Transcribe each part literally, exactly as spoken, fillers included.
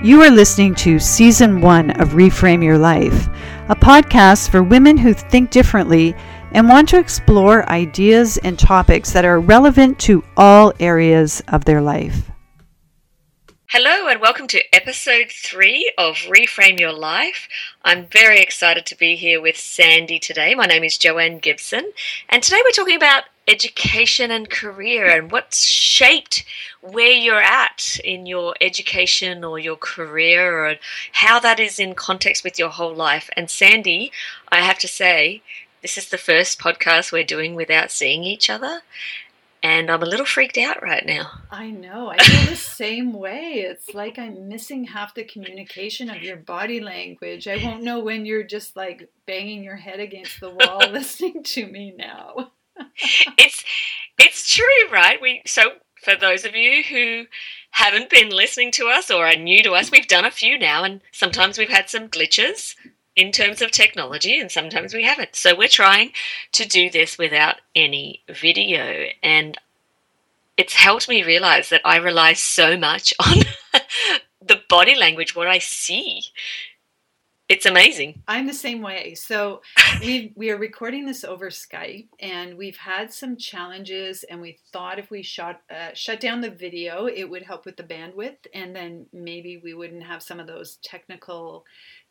You are listening to Season one of Reframe Your Life, a podcast for women who think differently and want to explore ideas and topics that are relevant to all areas of their life. Hello and welcome to Episode three of Reframe Your Life. I'm very excited to be here with Sandy today. My name is Joanne Gibson, and today we're talking about education and career and what's shaped where you're at in your education or your career or how that is in context with your whole life. And Sandy, I have to say, this is the first podcast we're doing without seeing each other, and I'm a little freaked out right now. I know. I feel the same way. It's like I'm missing half the communication of your body language. I won't know when you're just like banging your head against the wall listening to me now. It's it's true, right? We so for those of you who haven't been listening to us or are new to us, we've done a few now, and sometimes we've had some glitches in terms of technology, and sometimes we haven't. So we're trying to do this without any video, and it's helped me realize that I rely so much on the body language, what I see. It's amazing. I'm the same way. So we we are recording this over Skype, and we've had some challenges, and we thought if we shot uh, shut down the video, it would help with the bandwidth, and then maybe we wouldn't have some of those technical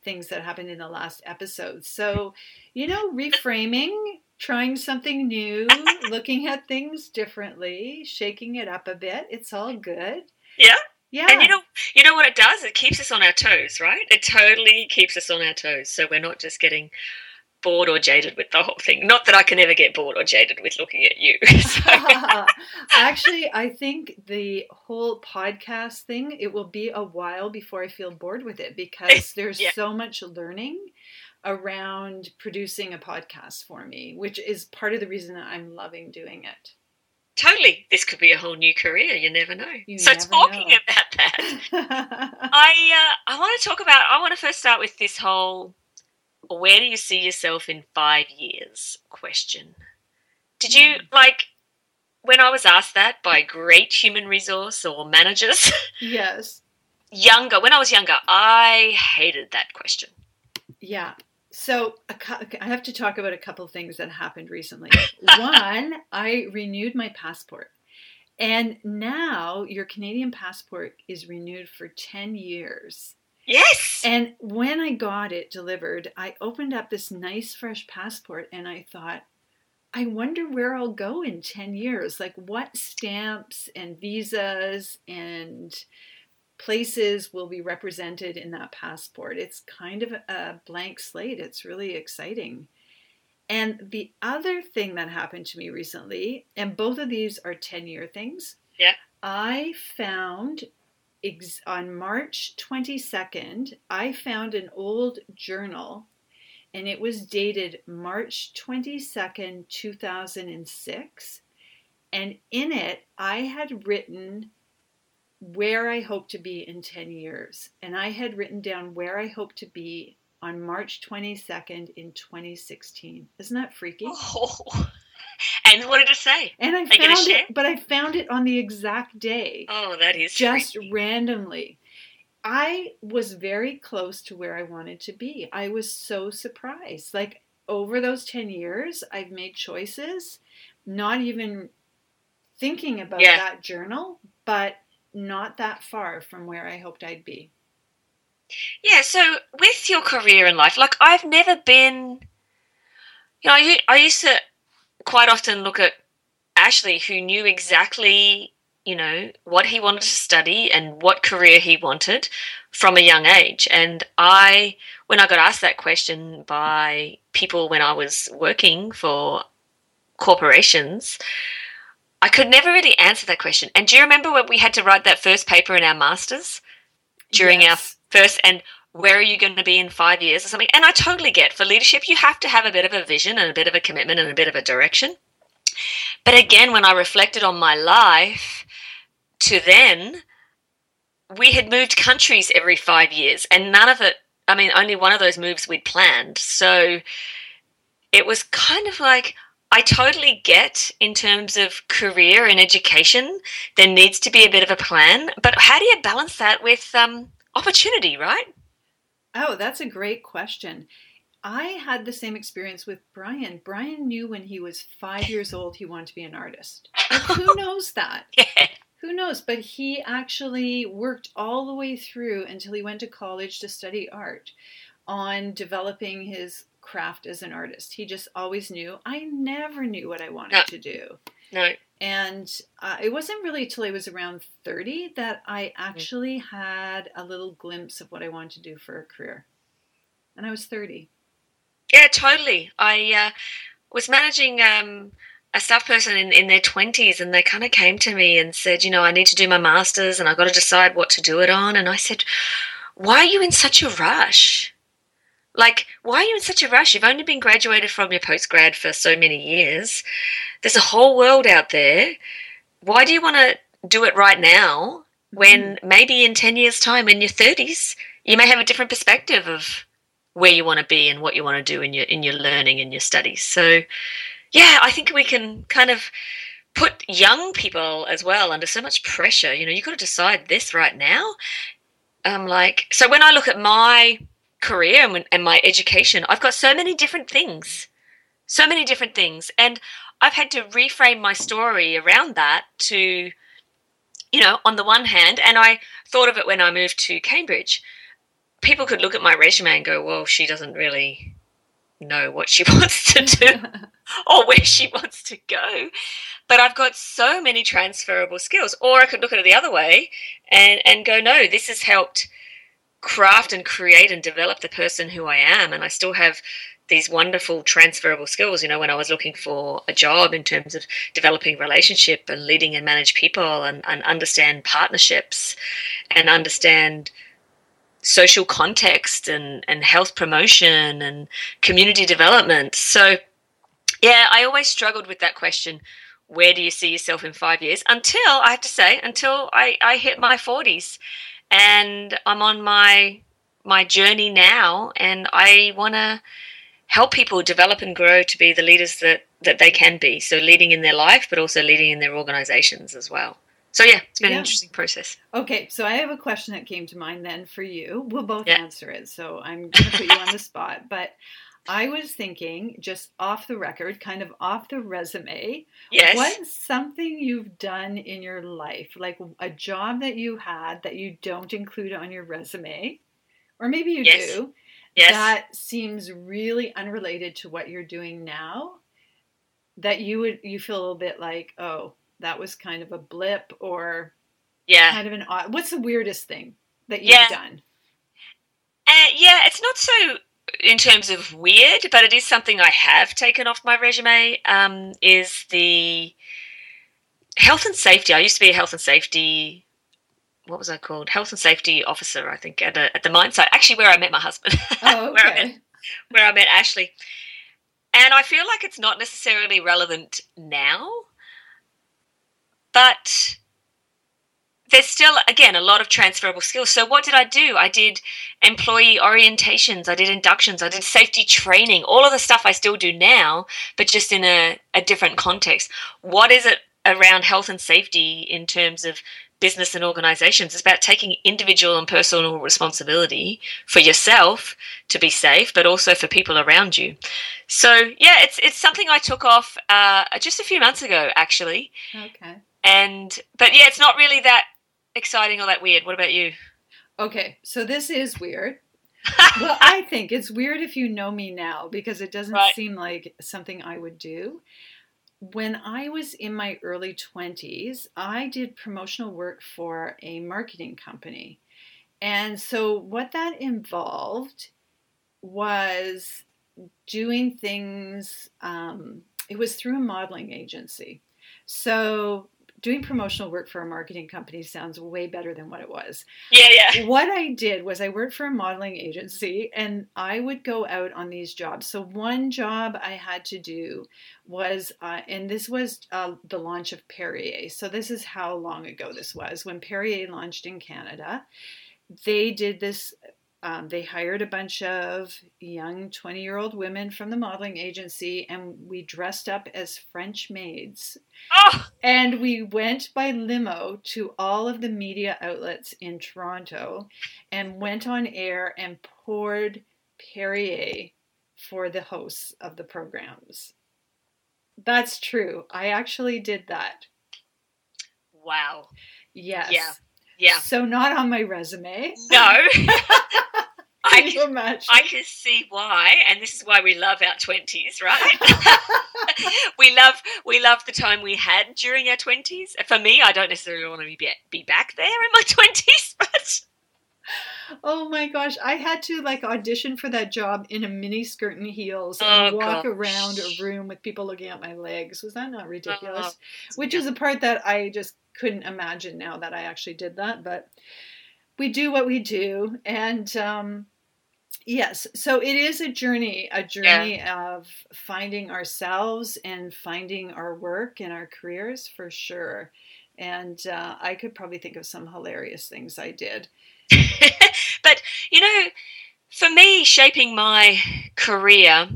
things that happened in the last episode. So, you know, reframing, trying something new, looking at things differently, shaking it up a bit. It's all good. Yeah. Yeah. And you know you know what it does? It keeps us on our toes, right? It totally keeps us on our toes. So we're not just getting bored or jaded with the whole thing. Not that I can ever get bored or jaded with looking at you. So. uh, actually, I think the whole podcast thing, it will be a while before I feel bored with it, because there's yeah. so much learning around producing a podcast for me, which is part of the reason that I'm loving doing it. Totally. This could be a whole new career. You never know. You so never talking know. about that, I uh, I want to talk about, I want to first start with this whole where do you see yourself in five years question. Did you, like, when I was asked that by great human resource or managers? Yes. Younger, when I was younger, I hated that question. Yeah. So I have to talk about a couple of things that happened recently. One, I renewed my passport. And now your Canadian passport is renewed for ten years. Yes! And when I got it delivered, I opened up this nice fresh passport and I thought, I wonder where I'll go in ten years. Like, what stamps and visas and places will be represented in that passport. It's kind of a blank slate. It's really exciting. And the other thing that happened to me recently, and both of these are ten-year things. Yeah. I found ex- on March twenty-second, I found an old journal, and it was dated March twenty-second, two thousand six. And in it, I had written where I hope to be in ten years. And I had written down where I hope to be on March twenty-second in twenty sixteen. Isn't that freaky? Oh, and what did it say? And I Are found it, but I found it on the exact day. Oh, that is just freaky. Randomly. I was very close to where I wanted to be. I was so surprised. Like, over those ten years, I've made choices, not even thinking about yeah. that journal, but not that far from where I hoped I'd be. Yeah, so with your career in life, like, I've never been, you know, I, I used to quite often look at Ashley, who knew exactly, you know, what he wanted to study and what career he wanted from a young age. And I, when I got asked that question by people when I was working for corporations, I could never really answer that question. And do you remember when we had to write that first paper in our masters during yes. our first, and where are you going to be in five years or something? And I totally get, for leadership, you have to have a bit of a vision and a bit of a commitment and a bit of a direction. But again, when I reflected on my life to then, we had moved countries every five years and none of it, I mean, only one of those moves we'd planned. So it was kind of like, I totally get in terms of career and education, there needs to be a bit of a plan. But how do you balance that with um, opportunity, right? Oh, that's a great question. I had the same experience with Brian. Brian knew when he was five years old he wanted to be an artist. Like, who knows that? Yeah. Who knows? But he actually worked all the way through until he went to college to study art on developing his craft as an artist. He just always knew. I never knew what I wanted no. to do. No. And uh, it wasn't really till I was around thirty that I actually mm. had a little glimpse of what I wanted to do for a career. And I was thirty. Yeah, totally. I uh, was managing um, a staff person in, in their twenties, and they kind of came to me and said, you know, I need to do my master's and I've got to decide what to do it on. And I said, why are you in such a rush? Like, why are you in such a rush? You've only been graduated from your postgrad for so many years. There's a whole world out there. Why do you want to do it right now when mm. maybe in ten years' time, in your thirties, you may have a different perspective of where you want to be and what you want to do in your in your learning and your studies. So, yeah, I think we can kind of put young people as well under so much pressure. You know, you've got to decide this right now. I'm um, like, so when I look at my career and, and my education, I've got so many different things, so many different things. And I've had to reframe my story around that to, you know, on the one hand, and I thought of it when I moved to Cambridge, people could look at my resume and go, well, she doesn't really know what she wants to do or where she wants to go. But I've got so many transferable skills. Or I could look at it the other way and, and go, no, this has helped craft and create and develop the person who I am. And I still have these wonderful transferable skills, you know, when I was looking for a job in terms of developing relationship and leading and manage people and, and understand partnerships and understand social context and, and health promotion and community development. So, yeah, I always struggled with that question, where do you see yourself in five years? Until, I have to say, until I, I hit my forties and I'm on my my journey now, and I want to help people develop and grow to be the leaders that, that they can be. So leading in their life, but also leading in their organizations as well. So, yeah, it's been yeah. an interesting process. Okay, so I have a question that came to mind then for you. We'll both yeah. answer it, so I'm going to put you on the spot. But I was thinking, just off the record, kind of off the resume, yes. what's something you've done in your life, like a job that you had that you don't include on your resume, or maybe you yes. do, yes. that seems really unrelated to what you're doing now, that you would you feel a little bit like, oh, that was kind of a blip, or yeah, kind of an odd. What's the weirdest thing that you've yeah. done? Uh, yeah, it's not so in terms of weird, but it is something I have taken off my resume. Um, is the health and safety? I used to be a health and safety. What was I called? Health and safety officer, I think, at a, at the mine site. Actually, where I met my husband. Oh, okay. where I met, where I met Ashley, and I feel like it's not necessarily relevant now. But there's still, again, a lot of transferable skills. So what did I do? I did employee orientations. I did inductions. I did safety training, all of the stuff I still do now, but just in a, a different context. What is it around health and safety in terms of business and organizations? It's about taking individual and personal responsibility for yourself to be safe, but also for people around you. So, yeah, it's it's something I took off uh, just a few months ago, actually. Okay. And, but yeah, it's not really that exciting or that weird. What about you? Okay, so this is weird. Well, I think it's weird if you know me now, because it doesn't right. seem like something I would do. When I was in my early twenties, I did promotional work for a marketing company. And so what that involved was doing things, um, it was through a modeling agency. So doing promotional work for a marketing company sounds way better than what it was. Yeah, yeah. What I did was I worked for a modeling agency, and I would go out on these jobs. So one job I had to do was, uh, and this was uh, the launch of Perrier. So this is how long ago this was. When Perrier launched in Canada, they did this Um, they hired a bunch of young twenty-year-old women from the modeling agency, and we dressed up as French maids. Oh! And we went by limo to all of the media outlets in Toronto and went on air and poured Perrier for the hosts of the programs. That's true. I actually did that. Wow. Yes. Yeah. Yeah. So not on my resume. No. I can, can I can see why, and this is why we love our twenties, right? we love we love the time we had during our twenties. For me, I don't necessarily want to be be back there in my twenties, but oh my gosh, I had to like audition for that job in a mini skirt and heels and oh, walk gosh. around a room with people looking at my legs. Was that not ridiculous? Oh, Which yeah. is the part that I just couldn't imagine now that I actually did that, but we do what we do. And um, yes, so it is a journey, a journey yeah. of finding ourselves and finding our work and our careers for sure. And uh, I could probably think of some hilarious things I did. But, you know, for me, shaping my career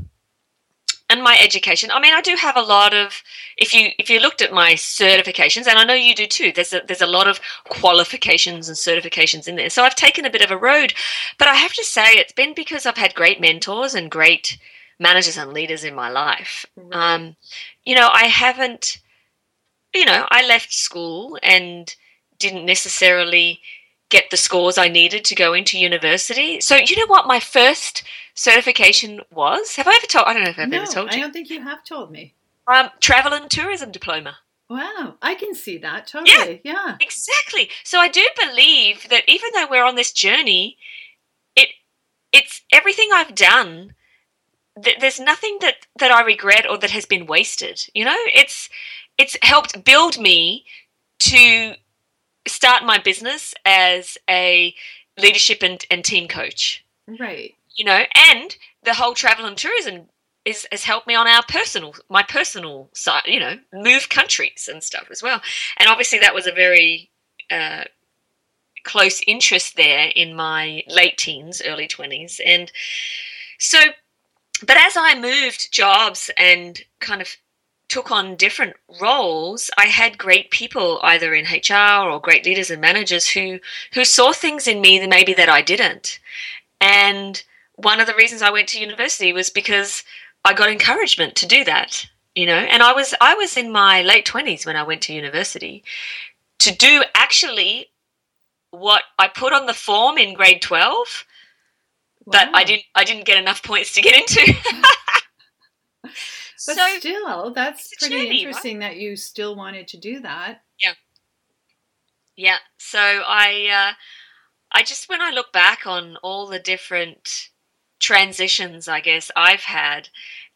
and my education, I mean, I do have a lot of, if you if you looked at my certifications, and I know you do too, there's a, there's a lot of qualifications and certifications in there. So I've taken a bit of a road, but I have to say it's been because I've had great mentors and great managers and leaders in my life. Mm-hmm. Um, you know, I haven't, you know, I left school and didn't necessarily get the scores I needed to go into university. So you know what my first certification was? Have I ever told? I don't know if I've no, ever told you. I don't think you have told me. Um, travel and tourism diploma. Wow, I can see that totally. Yeah, yeah, exactly. So I do believe that even though we're on this journey, it it's everything I've done. Th- there's nothing that that I regret or that has been wasted. You know, it's it's helped build me to start my business as a leadership and, and team coach. Right. You know, and the whole travel and tourism is has helped me on our personal, my personal side, you know, move countries and stuff as well. And obviously that was a very uh, close interest there in my late teens, early twenties. And so, but as I moved jobs and kind of took on different roles, I had great people either in H R or great leaders and managers who who saw things in me that maybe that I didn't. And one of the reasons I went to university was because I got encouragement to do that, you know. And I was I was in my late twenties when I went to university to do actually what I put on the form in grade twelve, wow. but I didn't I didn't get enough points to get into. But so, still, that's pretty journey, interesting right? that you still wanted to do that. Yeah. Yeah. So I uh, I just, when I look back on all the different transitions, I guess, I've had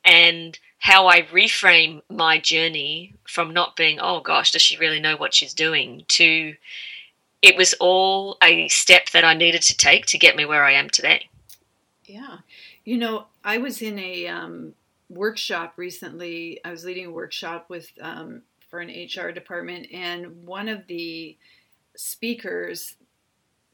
and how I reframe my journey from not being, oh, gosh, does she really know what she's doing, to it was all a step that I needed to take to get me where I am today. Yeah. You know, I was in a um, – workshop recently. I was leading a workshop with um, for an H R department, and one of the speakers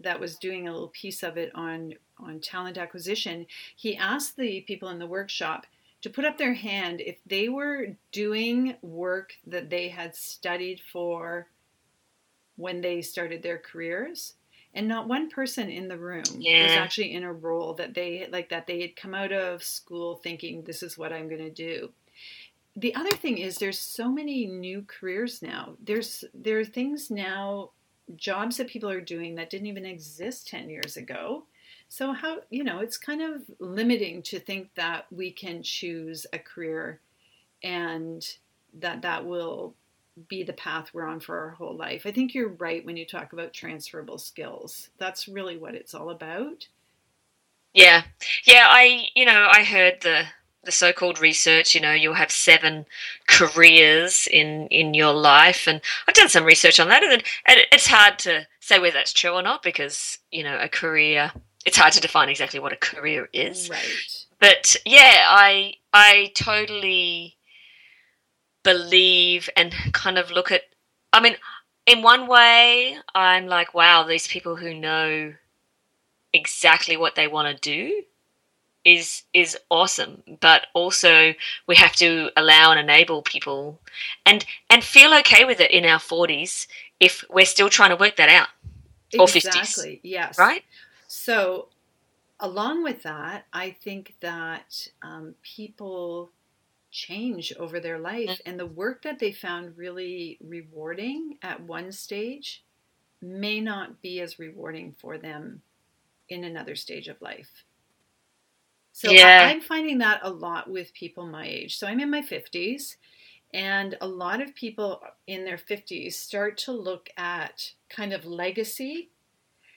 that was doing a little piece of it on on talent acquisition, he asked the people in the workshop to put up their hand if they were doing work that they had studied for when they started their careers. And not one person in the room yeah. was actually in a role that they like that they had come out of school thinking, this is what I'm going to do. The other thing is there's so many new careers now. There's there are things now, jobs that people are doing that didn't even exist ten years ago. So how, you know, it's kind of limiting to think that we can choose a career and that that will be the path we're on for our whole life. I think you're right when you talk about transferable skills. That's really what it's all about. Yeah. Yeah, I, you know, I heard the the so-called research, you know, you'll have seven careers in, in your life. And I've done some research on that. And it's hard to say whether that's true or not because, you know, a career, it's hard to define exactly what a career is. Right. But, yeah, I I totally believe and kind of look at, I mean, in one way I'm like, wow, these people who know exactly what they want to do is is awesome, but also we have to allow and enable people and and feel okay with it in our forties if we're still trying to work that out, or exactly. fifties. Exactly, yes. Right? So along with that, I think that um, people change over their life, mm-hmm. and the work that they found really rewarding at one stage may not be as rewarding for them in another stage of life. So yeah. I'm finding that a lot with people my age. So I'm in my fifties, and a lot of people in their fifties start to look at kind of legacy,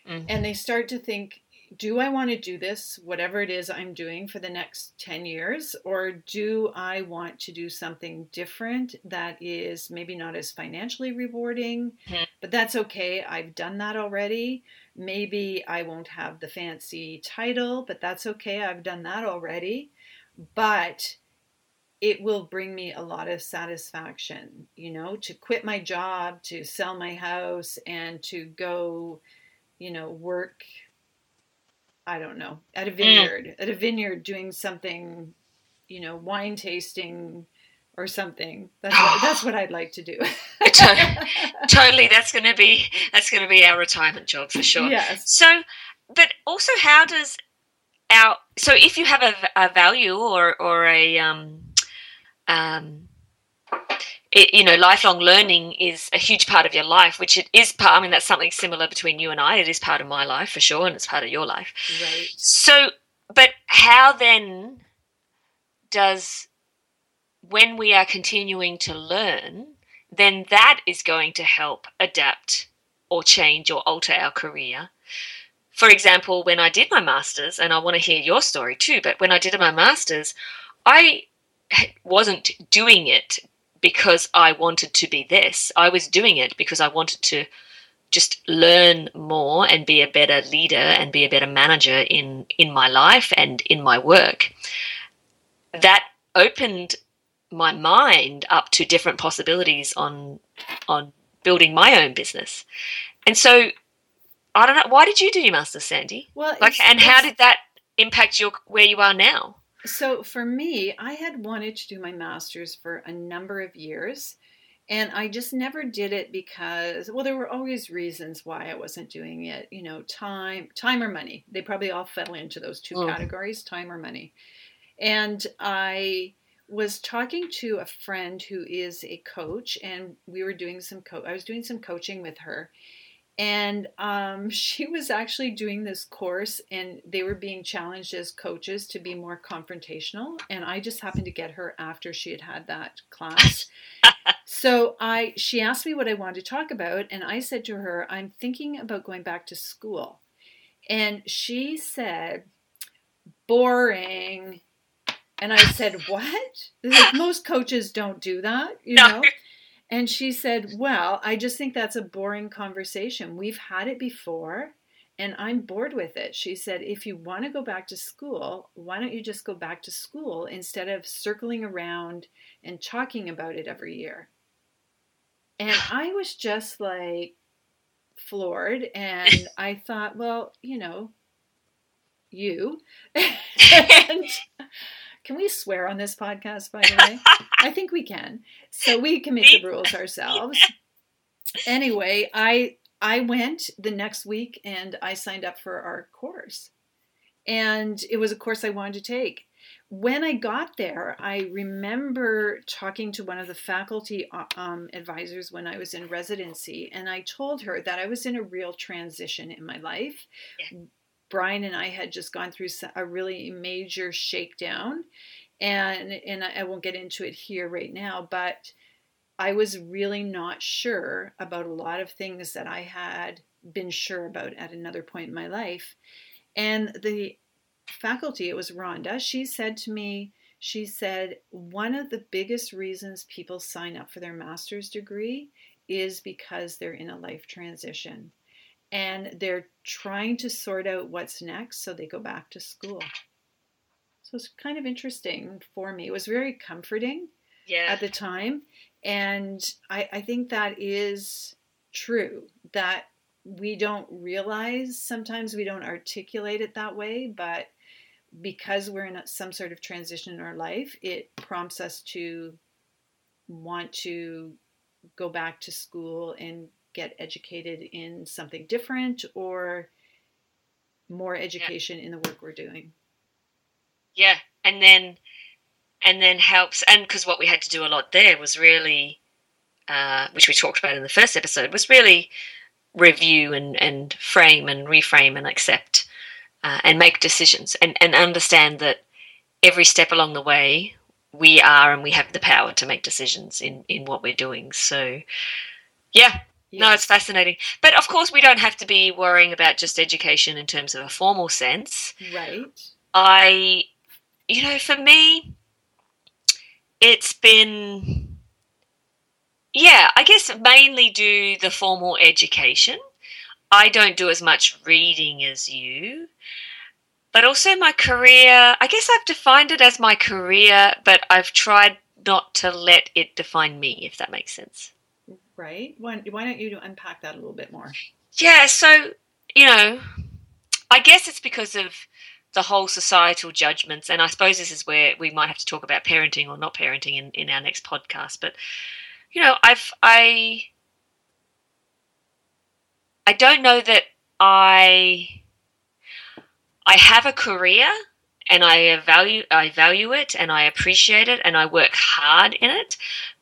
mm-hmm. and they start to think, do I want to do this, whatever it is I'm doing for the next ten years, or do I want to do something different that is maybe not as financially rewarding, mm-hmm. but that's okay. I've done that already. Maybe I won't have the fancy title, but that's okay. I've done that already, but it will bring me a lot of satisfaction, you know, to quit my job, to sell my house, and to go, you know, work, I don't know, at a vineyard, mm. at a vineyard doing something, you know, wine tasting or something. That's what, that's what I'd like to do. Totally. That's going to be, that's going to be our retirement job for sure. Yes. So, but also how does our, so if you have a, a value or, or a, um, um, it, you know, lifelong learning is a huge part of your life, which it is part, I mean, that's something similar between you and I. It is part of my life for sure, and it's part of your life. Right. So, but how then does, when we are continuing to learn, then that is going to help adapt or change or alter our career. For example, when I did my master's, and I want to hear your story too, but when I did my master's, I wasn't doing it because I wanted to be this. I was doing it because I wanted to just learn more and be a better leader and be a better manager in, in my life and in my work. That opened my mind up to different possibilities on on building my own business. And so I don't know, why did you do your master's, Sandy? Well, like, and how did that impact your where you are now? So for me, I had wanted to do my master's for a number of years, and I just never did it because, well, there were always reasons why I wasn't doing it, you know, time time or money. They probably all fell into those two mm. categories, time or money. And I was talking to a friend who is a coach, and we were doing some co- I was doing some coaching with her, and um, she was actually doing this course, and they were being challenged as coaches to be more confrontational. And I just happened to get her after she had had that class. So I, she asked me what I wanted to talk about. And I said to her, I'm thinking about going back to school. And she said, boring. And I said, what? Like, most coaches don't do that, you no. know? And she said, well, I just think that's a boring conversation. We've had it before, and I'm bored with it. She said, if you want to go back to school, why don't you just go back to school instead of circling around and talking about it every year? And I was just like floored. And I thought, well, you know, you. And can we swear on this podcast, by the way? I think we can. So we can make the rules ourselves. Anyway, I I went the next week and I signed up for our course. And it was a course I wanted to take. When I got there, I remember talking to one of the faculty um, advisors when I was in residency. And I told her that I was in a real transition in my life. Yeah. Brian and I had just gone through a really major shakedown, and and I won't get into it here right now, but I was really not sure about a lot of things that I had been sure about at another point in my life. And the faculty, it was Rhonda, she said to me, she said, one of the biggest reasons people sign up for their master's degree is because they're in a life transition. And they're trying to sort out what's next, so they go back to school. So it's kind of interesting for me. It was very comforting yeah. at the time. And I, I think that is true, that we don't realize, sometimes we don't articulate it that way, but because we're in some sort of transition in our life, it prompts us to want to go back to school and get educated in something different or more education yeah. in the work we're doing. Yeah. And then, and then helps. And 'cause what we had to do a lot there was really, uh, which we talked about in the first episode, was really review and, and frame and reframe and accept uh, and make decisions and, and understand that every step along the way we are and we have the power to make decisions in, in what we're doing. So, yeah, yes. No, it's fascinating. But, of course, we don't have to be worrying about just education in terms of a formal sense. Right. I, you know, for me, it's been, yeah, I guess mainly do the formal education. I don't do as much reading as you. But also my career, I guess I've defined it as my career, but I've tried not to let it define me, if that makes sense. Right. Why, why don't you unpack that a little bit more? Yeah, so, you know, I guess it's because of the whole societal judgments, and I suppose this is where we might have to talk about parenting or not parenting in, in our next podcast. But, you know, I've I I don't know that I... I have a career and I value I value it and I appreciate it and I work hard in it,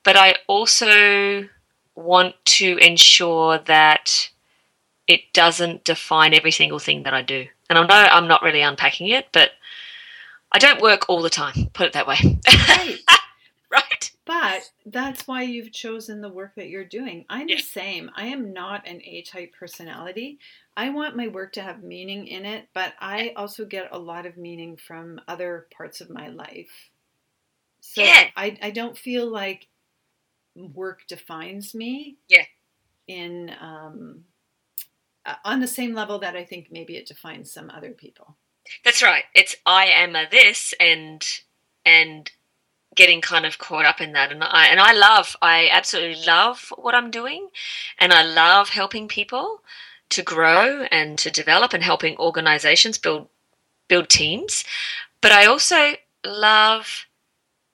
but I also want to ensure that it doesn't define every single thing that I do. And I know I'm not really unpacking it, but I don't work all the time, put it that way. Right. Right? But that's why you've chosen the work that you're doing. I'm yeah. the same. I am not an A-type personality. I want my work to have meaning in it, but I also get a lot of meaning from other parts of my life. So yeah. I, I don't feel like work defines me. Yeah. In um, on the same level that I think maybe it defines some other people. That's right. It's I am a this and and getting kind of caught up in that. And I and I love, I absolutely love what I'm doing, and I love helping people to grow and to develop and helping organizations build build teams. But I also love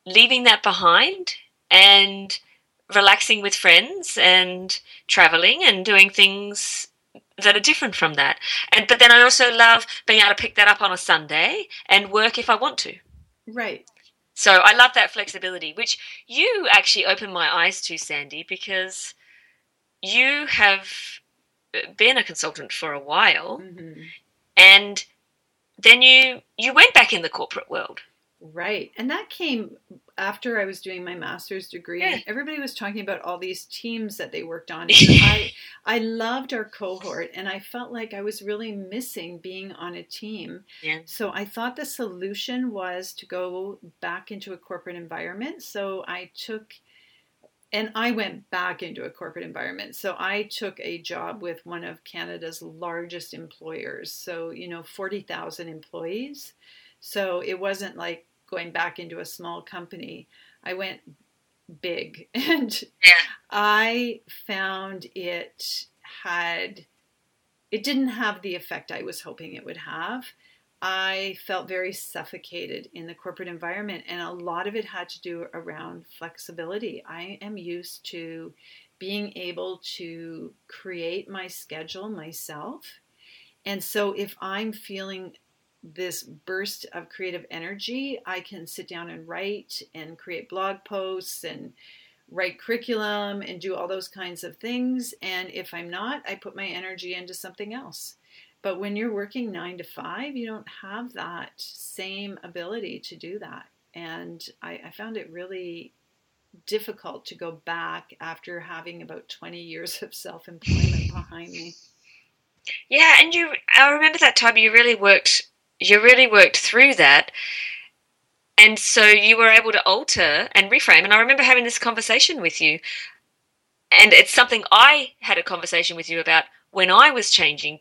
leaving that behind and relaxing with friends and traveling and doing things that are different from that. And but then I also love being able to pick that up on a Sunday and work if I want to. Right. So I love that flexibility, which you actually opened my eyes to, Sandy, because you have been a consultant for a while, mm-hmm. and then you you went back in the corporate world. Right. And that came after I was doing my master's degree. Yeah. Everybody was talking about all these teams that they worked on. And I, I loved our cohort, and I felt like I was really missing being on a team. Yeah. So I thought the solution was to go back into a corporate environment. So I took And I went back into a corporate environment. So I took a job with one of Canada's largest employers. So, you know, forty thousand employees. So it wasn't like going back into a small company. I went big. And yeah. I found it had, it didn't have the effect I was hoping it would have. I felt very suffocated in the corporate environment, and a lot of it had to do around flexibility. I am used to being able to create my schedule myself. And so if I'm feeling this burst of creative energy, I can sit down and write and create blog posts and write curriculum and do all those kinds of things. And if I'm not, I put my energy into something else. But when you're working nine to five, you don't have that same ability to do that. And I, I found it really difficult to go back after having about twenty years of self-employment behind me. Yeah, and you, I remember that time you really worked, you really worked through that. And so you were able to alter and reframe. And I remember having this conversation with you. And it's something I had a conversation with you about when I was changing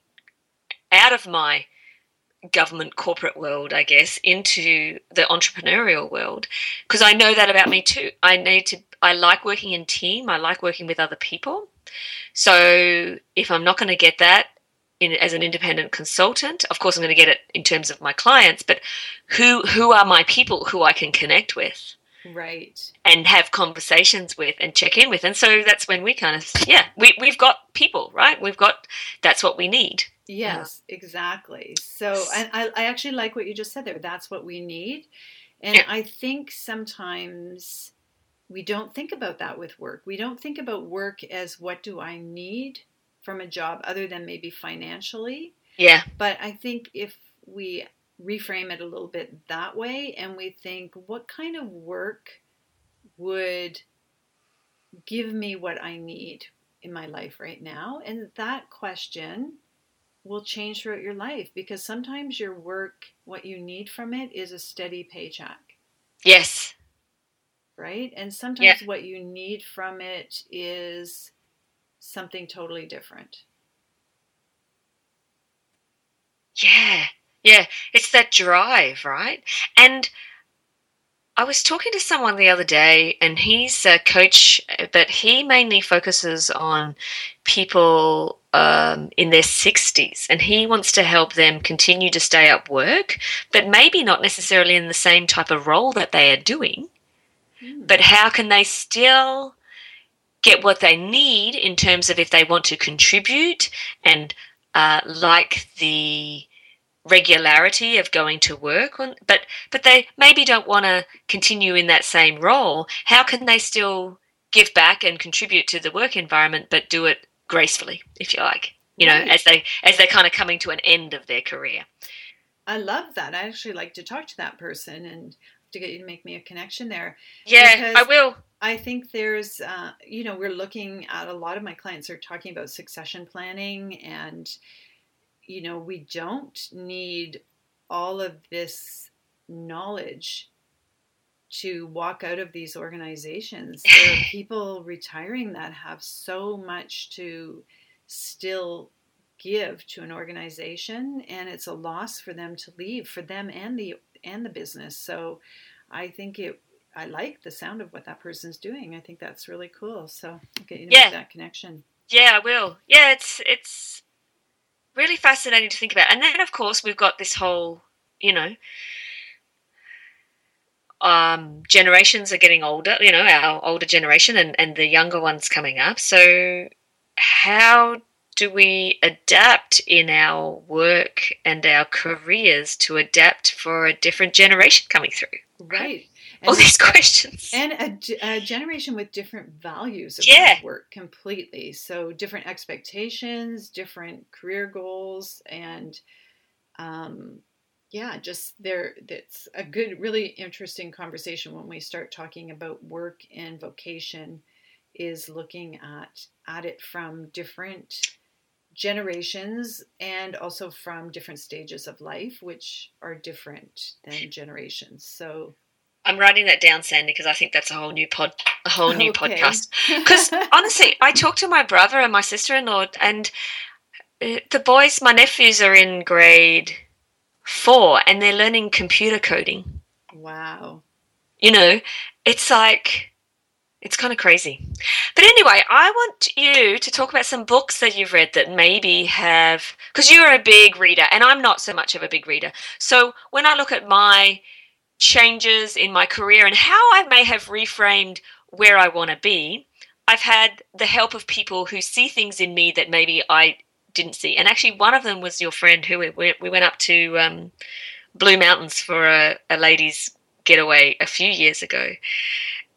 out of my government corporate world, I guess, into the entrepreneurial world, because I know that about me too. I need to, I like working in team. I like working with other people. So if I'm not going to get that in, as an independent consultant, of course I'm going to get it in terms of my clients, but who who are my people who I can connect with? Right. And have conversations with and check in with. And so that's when we kind of, yeah, we, we've got people, right? We've got, that's what we need. Yes, yeah. Exactly. So I, I actually like what you just said there. That's what we need. And yeah. I think sometimes we don't think about that with work. We don't think about work as what do I need from a job other than maybe financially. Yeah. But I think if we reframe it a little bit that way and we think, what kind of work would give me what I need in my life right now? And that question will change throughout your life, because sometimes your work, what you need from it is a steady paycheck. Yes. Right? And sometimes yeah. what you need from it is something totally different. Yeah. Yeah, it's that drive, right? And I was talking to someone the other day, and he's a coach, but he mainly focuses on people um, in their sixties, and he wants to help them continue to stay at work, but maybe not necessarily in the same type of role that they are doing, mm. but how can they still get what they need in terms of if they want to contribute and uh, like the regularity of going to work, but but they maybe don't want to continue in that same role. How can they still give back and contribute to the work environment, but do it gracefully, if you like, you know, right. as they as they're kind of coming to an end of their career? I love that. I actually like to talk to that person and to get you to make me a connection there. Yeah, I will. I think there's, uh, you know, we're looking at, a lot of my clients are talking about succession planning, and you know, we don't need all of this knowledge to walk out of these organizations. There are people retiring that have so much to still give to an organization, and it's a loss for them to leave, for them and the and the business. So I think it, I like the sound of what that person's doing. I think that's really cool. So I'll get you to yeah. make that connection. Yeah, I will. Yeah, it's it's really fascinating to think about. And then, of course, we've got this whole, you know, um, generations are getting older, you know, our older generation and, and the younger ones coming up. So how do we adapt in our work and our careers to adapt for a different generation coming through? Right. And all these questions. And a, a generation with different values of yeah. work completely. So different expectations, different career goals, and um, yeah, just there. That's a good, really interesting conversation when we start talking about work and vocation, is looking at, at it from different generations and also from different stages of life, which are different than generations. So I'm writing that down, Sandy, because I think that's a whole new pod, a whole new okay. podcast. Because honestly, I talk to my brother and my sister-in-law, and the boys, my nephews, are in grade four, and they're learning computer coding. Wow! You know, it's like it's kind of crazy. But anyway, I want you to talk about some books that you've read that maybe have, because you're a big reader, and I'm not so much of a big reader. So when I look at my changes in my career and how I may have reframed where I want to be, I've had the help of people who see things in me that maybe I didn't see. And actually, one of them was your friend who we, we went up to um, Blue Mountains for a, a ladies' getaway a few years ago.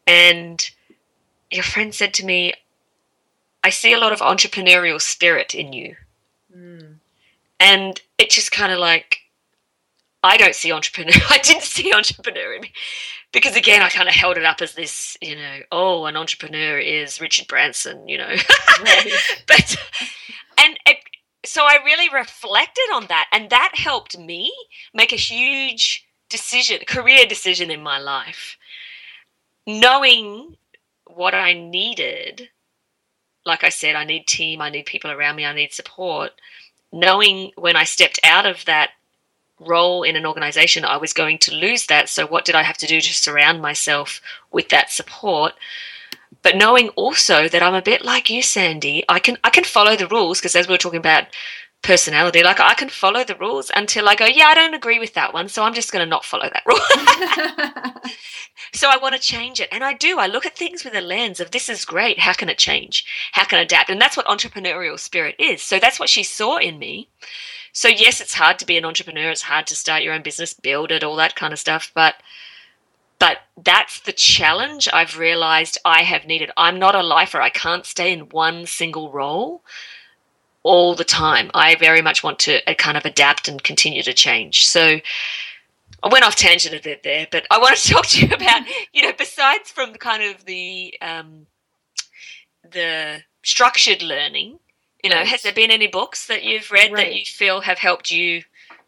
And your friend said to me, I see a lot of entrepreneurial spirit in you. Mm. And it just kind of like, I don't see entrepreneur. I didn't see entrepreneur in me, because again, I kind of held it up as this, you know, oh, an entrepreneur is Richard Branson, you know. Right. But and it, so I really reflected on that, and that helped me make a huge decision, career decision in my life, knowing what I needed. Like I said, I need team, I need people around me, I need support. Knowing when I stepped out of that role in an organization, I was going to lose that. So what did I have to do to surround myself with that support? But knowing also that I'm a bit like you, Sandy, I can I can follow the rules, because as we were talking about personality, like I can follow the rules until I go, yeah, I don't agree with that one, so I'm just going to not follow that rule. So I want to change it. And I do. I look at things with a lens of, this is great. How can it change? How can it adapt? And that's what entrepreneurial spirit is. So that's what she saw in me. So yes, it's hard to be an entrepreneur. It's hard to start your own business, build it, all that kind of stuff. But But that's the challenge I've realized I have needed. I'm not a lifer. I can't stay in one single role all the time. I very much want to kind of adapt and continue to change. So I went off tangent a bit there, but I want to talk to you about, you know, besides from kind of the um, the structured learning, you know, right. Has there been any books that you've read right. that you feel have helped you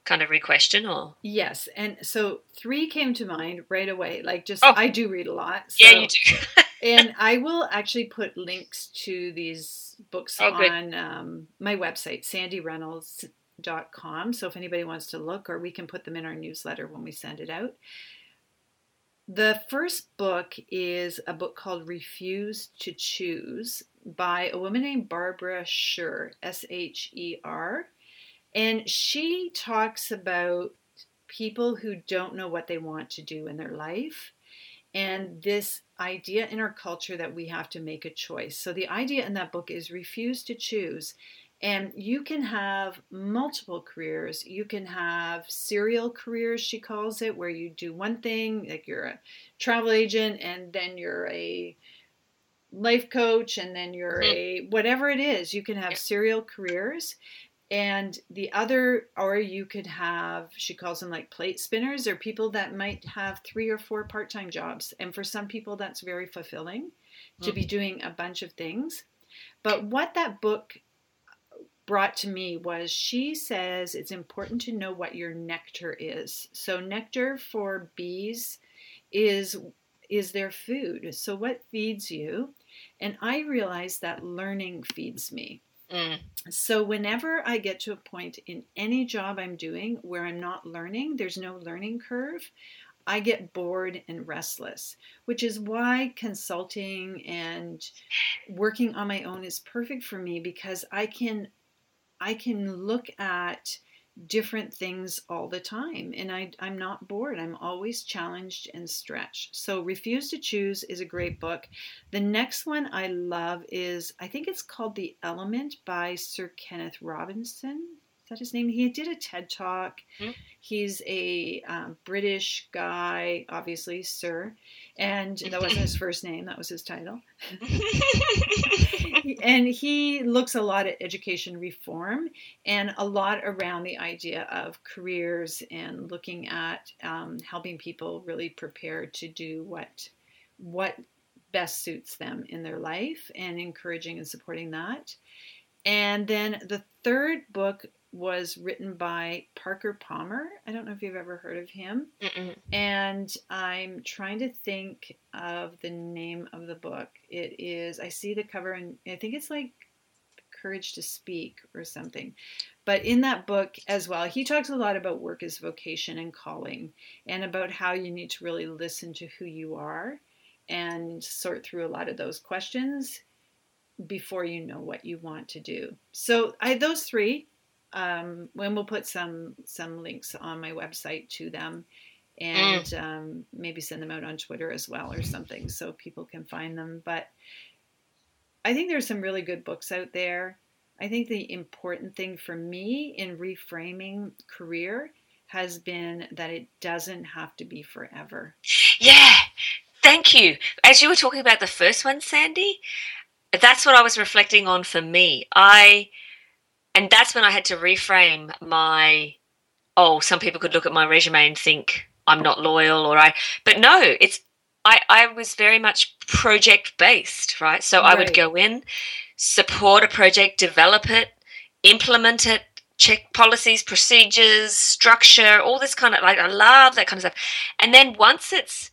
kind of re-question? Or yes, and so three came to mind right away, like just oh. I do read a lot, so, yeah you do. And I will actually put links to these books oh, on um, my website, sandy reynolds dot com, so if anybody wants to look, or we can put them in our newsletter when we send it out. The first book is a book called Refuse to Choose by a woman named Barbara Scher, S H E R. And she talks about people who don't know what they want to do in their life, and this idea in our culture that we have to make a choice. So the idea in that book is refuse to choose. And you can have multiple careers. You can have serial careers, she calls it, where you do one thing, like you're a travel agent, and then you're a life coach, and then you're a whatever it is. You can have serial careers. And the other, or you could have, she calls them like plate spinners, or people that might have three or four part-time jobs. And for some people, that's very fulfilling to be doing a bunch of things. But what that book brought to me was, she says it's important to know what your nectar is. So nectar for bees is is their food. So what feeds you? And I realized that learning feeds me. Mm. So whenever I get to a point in any job I'm doing where I'm not learning, there's no learning curve, I get bored and restless, which is why consulting and working on my own is perfect for me, because I can, I can look at different things all the time, and I, I'm not bored. I'm always challenged and stretched. So Refuse to Choose is a great book. The next one I love is, I think it's called The Element by Sir Kenneth Robinson. Is that his name? He did a TED Talk. Mm-hmm. He's a um, British guy, obviously, Sir. And that wasn't his first name. That was his title. And he looks a lot at education reform and a lot around the idea of careers and looking at um, helping people really prepare to do what what best suits them in their life, and encouraging and supporting that. And then the third book was written by Parker Palmer. I don't know if you've ever heard of him. Mm-mm. And I'm trying to think of the name of the book. It is, I see the cover, and I think it's like Courage to Speak or something. But in that book as well, he talks a lot about work as vocation and calling, and about how you need to really listen to who you are and sort through a lot of those questions before you know what you want to do. So I those three, um, and we'll put some some links on my website to them, and mm. um, maybe send them out on Twitter as well or something, so people can find them. But I think there's some really good books out there. I think the important thing for me in reframing career has been that it doesn't have to be forever. Yeah, thank you. As you were talking about the first one, Sandy, that's what I was reflecting on for me. I, and that's when I had to reframe my, oh, some people could look at my resume and think I'm not loyal, or I, but no, it's, I, I was very much project based, right? So right. I would go in, support a project, develop it, implement it, check policies, procedures, structure, all this kind of, like, I love that kind of stuff. And then once it's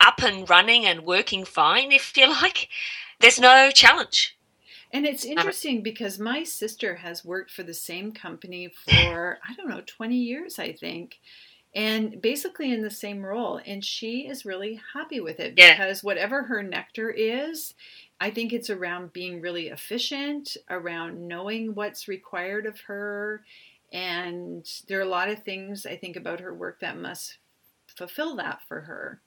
up and running and working fine, if you like, there's no challenge. And it's interesting because my sister has worked for the same company for, I don't know, twenty years, I think, and basically in the same role. And she is really happy with it because whatever her nectar is, I think it's around being really efficient, around knowing what's required of her. And there are a lot of things, I think, about her work that must fulfill that for her.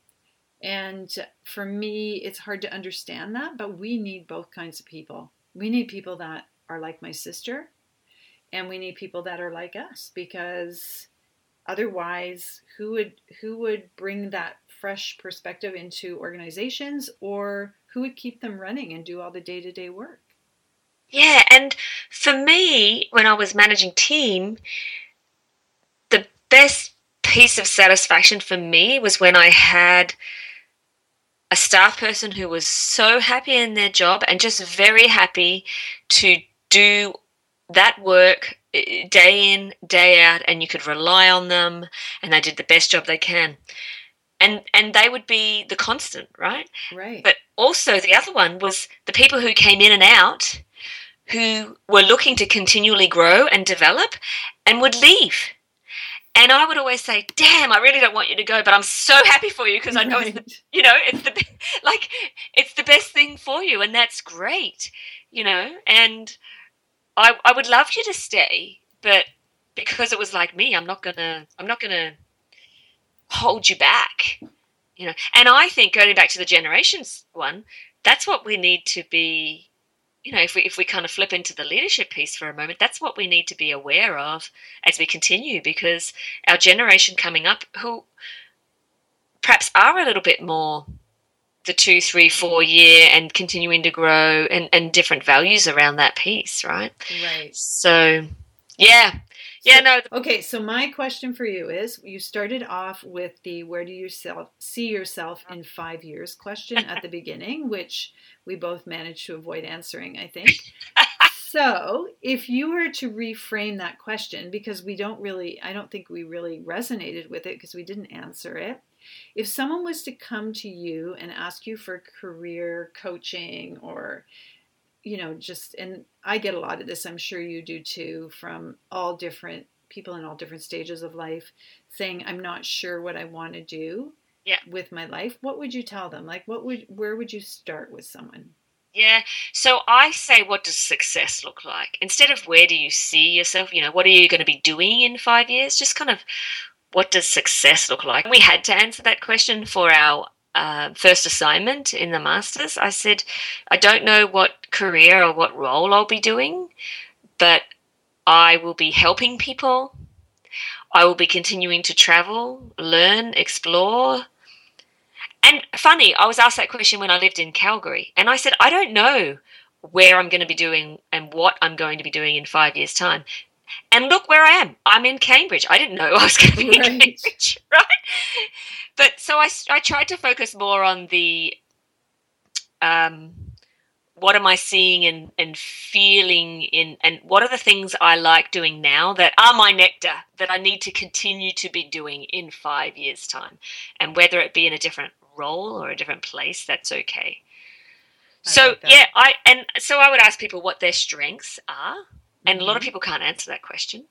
And for me, it's hard to understand that, but we need both kinds of people. We need people that are like my sister, and we need people that are like us, because otherwise, who would who would bring that fresh perspective into organizations, or who would keep them running and do all the day-to-day work? Yeah, and for me, when I was managing team, the best piece of satisfaction for me was when I had a staff person who was so happy in their job and just very happy to do that work day in, day out, and you could rely on them, and they did the best job they can. And and they would be the constant, right? Right. But also the other one was the people who came in and out who were looking to continually grow and develop and would leave. And I would always say, damn, I really don't want you to go, but I'm so happy for you because I know, right. it's the, you know, it's the, like, it's the best thing for you, and that's great, you know. And I I would love you to stay, but because it was like me, I'm not going to, I'm not going to hold you back, you know. And I think going back to the generations one, that's what we need to be, you know, if we if we kind of flip into the leadership piece for a moment, that's what we need to be aware of as we continue, because our generation coming up, who perhaps are a little bit more the two, three, four year and continuing to grow, and, and different values around that piece, right? Right. So, yeah. Yeah, so, no. The- okay, so my question for you is, you started off with the where do you self, see yourself in five years question at the beginning, which we both managed to avoid answering, I think. So if you were to reframe that question, because we don't really, I don't think we really resonated with it because we didn't answer it. If someone was to come to you and ask you for career coaching or, you know, just, and I get a lot of this, I'm sure you do too, from all different people in all different stages of life saying, I'm not sure what I want to do yeah. with my life. What would you tell them? Like, what would, where would you start with someone? Yeah. So I say, what does success look like? Instead of where do you see yourself? You know, what are you going to be doing in five years? Just kind of, what does success look like? We had to answer that question for our Uh, first assignment in the master's. I said, I don't know what career or what role I'll be doing, but I will be helping people. I will be continuing to travel, learn, explore. And funny, I was asked that question when I lived in Calgary, and I said, I don't know where I'm going to be doing and what I'm going to be doing in five years' time. And look where I am. I'm in Cambridge. I didn't know I was going to be right. in Cambridge, right? But so I, I tried to focus more on the um, what am I seeing and, and feeling in, and what are the things I like doing now that are my nectar that I need to continue to be doing in five years' time. And whether it be in a different role or a different place, that's okay. I so, like that. yeah, I and so I would ask people what their strengths are. And a lot of people can't answer that question.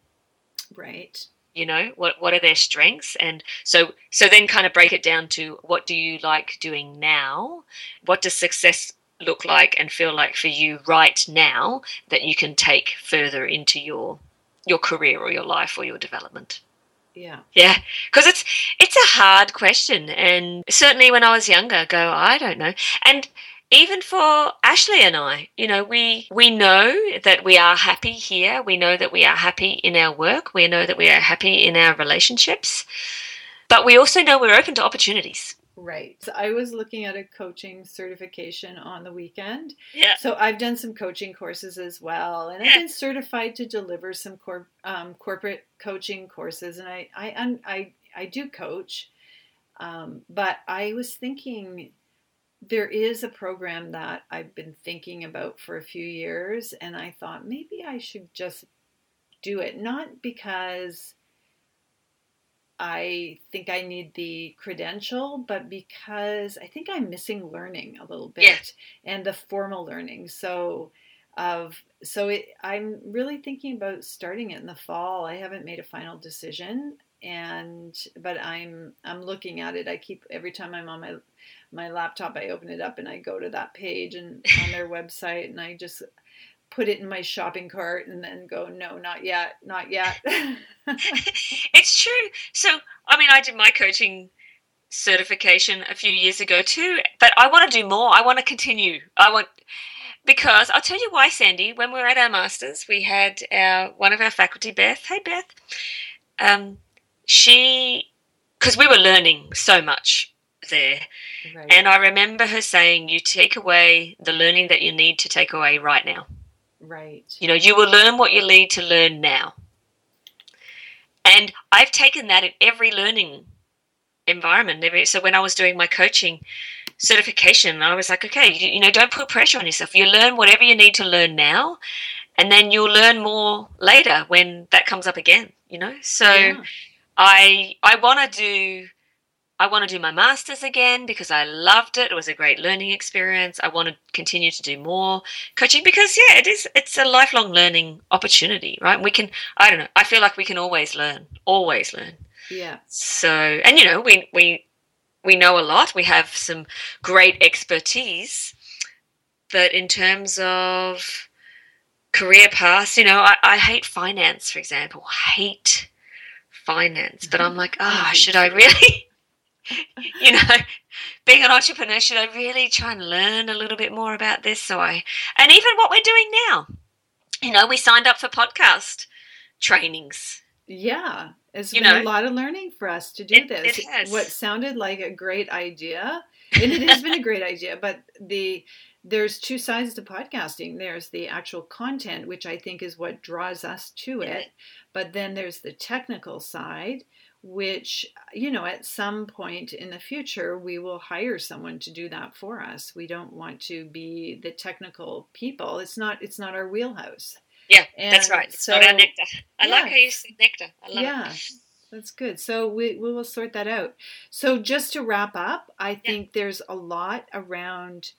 Right. You know, what what are their strengths? And so so then kind of break it down to what do you like doing now? What does success look like and feel like for you right now that you can take further into your your career or your life or your development? Yeah. Yeah, because it's, it's a hard question. And certainly when I was younger, go, I don't know. And even for Ashley and I, you know, we we know that we are happy here. We know that we are happy in our work. We know that we are happy in our relationships. But we also know we're open to opportunities. Right. So I was looking at a coaching certification on the weekend. Yeah. So I've done some coaching courses as well. And I've been certified to deliver some cor- um, corporate coaching courses. And I, I, I, I do coach. Um, but I was thinking... There is a program that I've been thinking about for a few years, and I thought maybe I should just do it. Not because I think I need the credential, but because I think I'm missing learning a little bit yeah. and the formal learning. So of, so it, I'm really thinking about starting it in the fall. I haven't made a final decision, and, but I'm, I'm looking at it. I keep, every time I'm on my, my laptop, I open it up and I go to that page and on their website, and I just put it in my shopping cart and then go, no, not yet, not yet. It's true. So, I mean, I did my coaching certification a few years ago too, but I want to do more. I want to continue. I want, because I'll tell you why, Sandy, when we were at our masters, we had our, one of our faculty, Beth, hey Beth, um, she, because we were learning so much there. Right. And I remember her saying, you take away the learning that you need to take away right now. Right. You know, you will learn what you need to learn now. And I've taken that in every learning environment. So when I was doing my coaching certification, I was like, okay, you, you know, don't put pressure on yourself. You learn whatever you need to learn now, and then you'll learn more later when that comes up again, you know. So yeah. I I want to do I want to do my master's again because I loved it. It was a great learning experience. I want to continue to do more coaching because, yeah, it is, it's a lifelong learning opportunity, right? We can, I don't know, I feel like we can always learn, always learn. Yeah. So, and, you know, we we we know a lot. We have some great expertise, but in terms of career paths, you know, I, I hate finance, for example. I hate finance, but I'm like, ah, oh, should I really... You know, being an entrepreneur, should I really try and learn a little bit more about this? So I, and even what we're doing now, you know, we signed up for podcast trainings. Yeah, it's you been know, a lot of learning for us to do it, this. It has. What sounded like a great idea, and it has been a great idea, but the there's two sides to podcasting. There's the actual content, which I think is what draws us to yeah. it, but then there's the technical side, which, you know, at some point in the future, we will hire someone to do that for us. We don't want to be the technical people. It's not, it's not our wheelhouse. Yeah, and that's right. It's so, not our nectar. I yeah. like how you say nectar. I love yeah, it. That's good. So we, we will sort that out. So just to wrap up, I think yeah. there's a lot around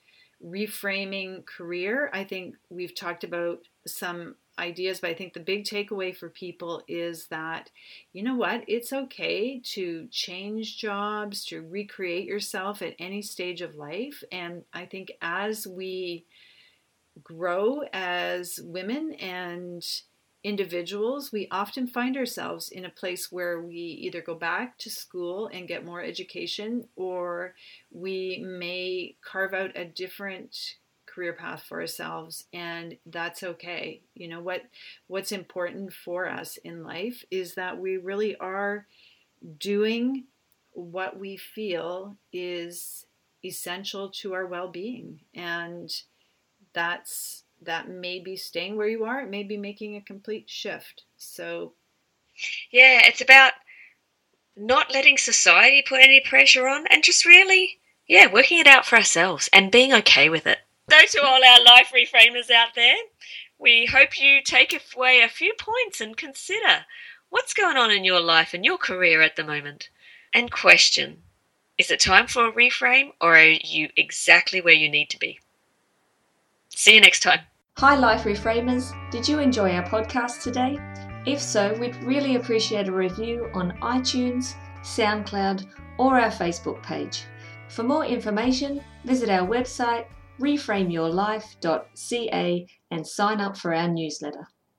reframing career. I think we've talked about some ideas, but I think the big takeaway for people is that, you know what, it's okay to change jobs, to recreate yourself at any stage of life. And I think as we grow as women and individuals, we often find ourselves in a place where we either go back to school and get more education, or we may carve out a different career path for ourselves, and that's okay. You know, what what's important for us in life is that we really are doing what we feel is essential to our well-being, and that's that may be staying where you are, it may be making a complete shift. So yeah, it's about not letting society put any pressure on, and just really yeah working it out for ourselves and being okay with it. So to all our life reframers out there, we hope you take away a few points and consider what's going on in your life and your career at the moment, and question, is it time for a reframe, or are you exactly where you need to be? See you next time. Hi Life Reframers, did you enjoy our podcast today? If so, we'd really appreciate a review on iTunes, SoundCloud, or our Facebook page. For more information, visit our website reframe your life dot c a and sign up for our newsletter.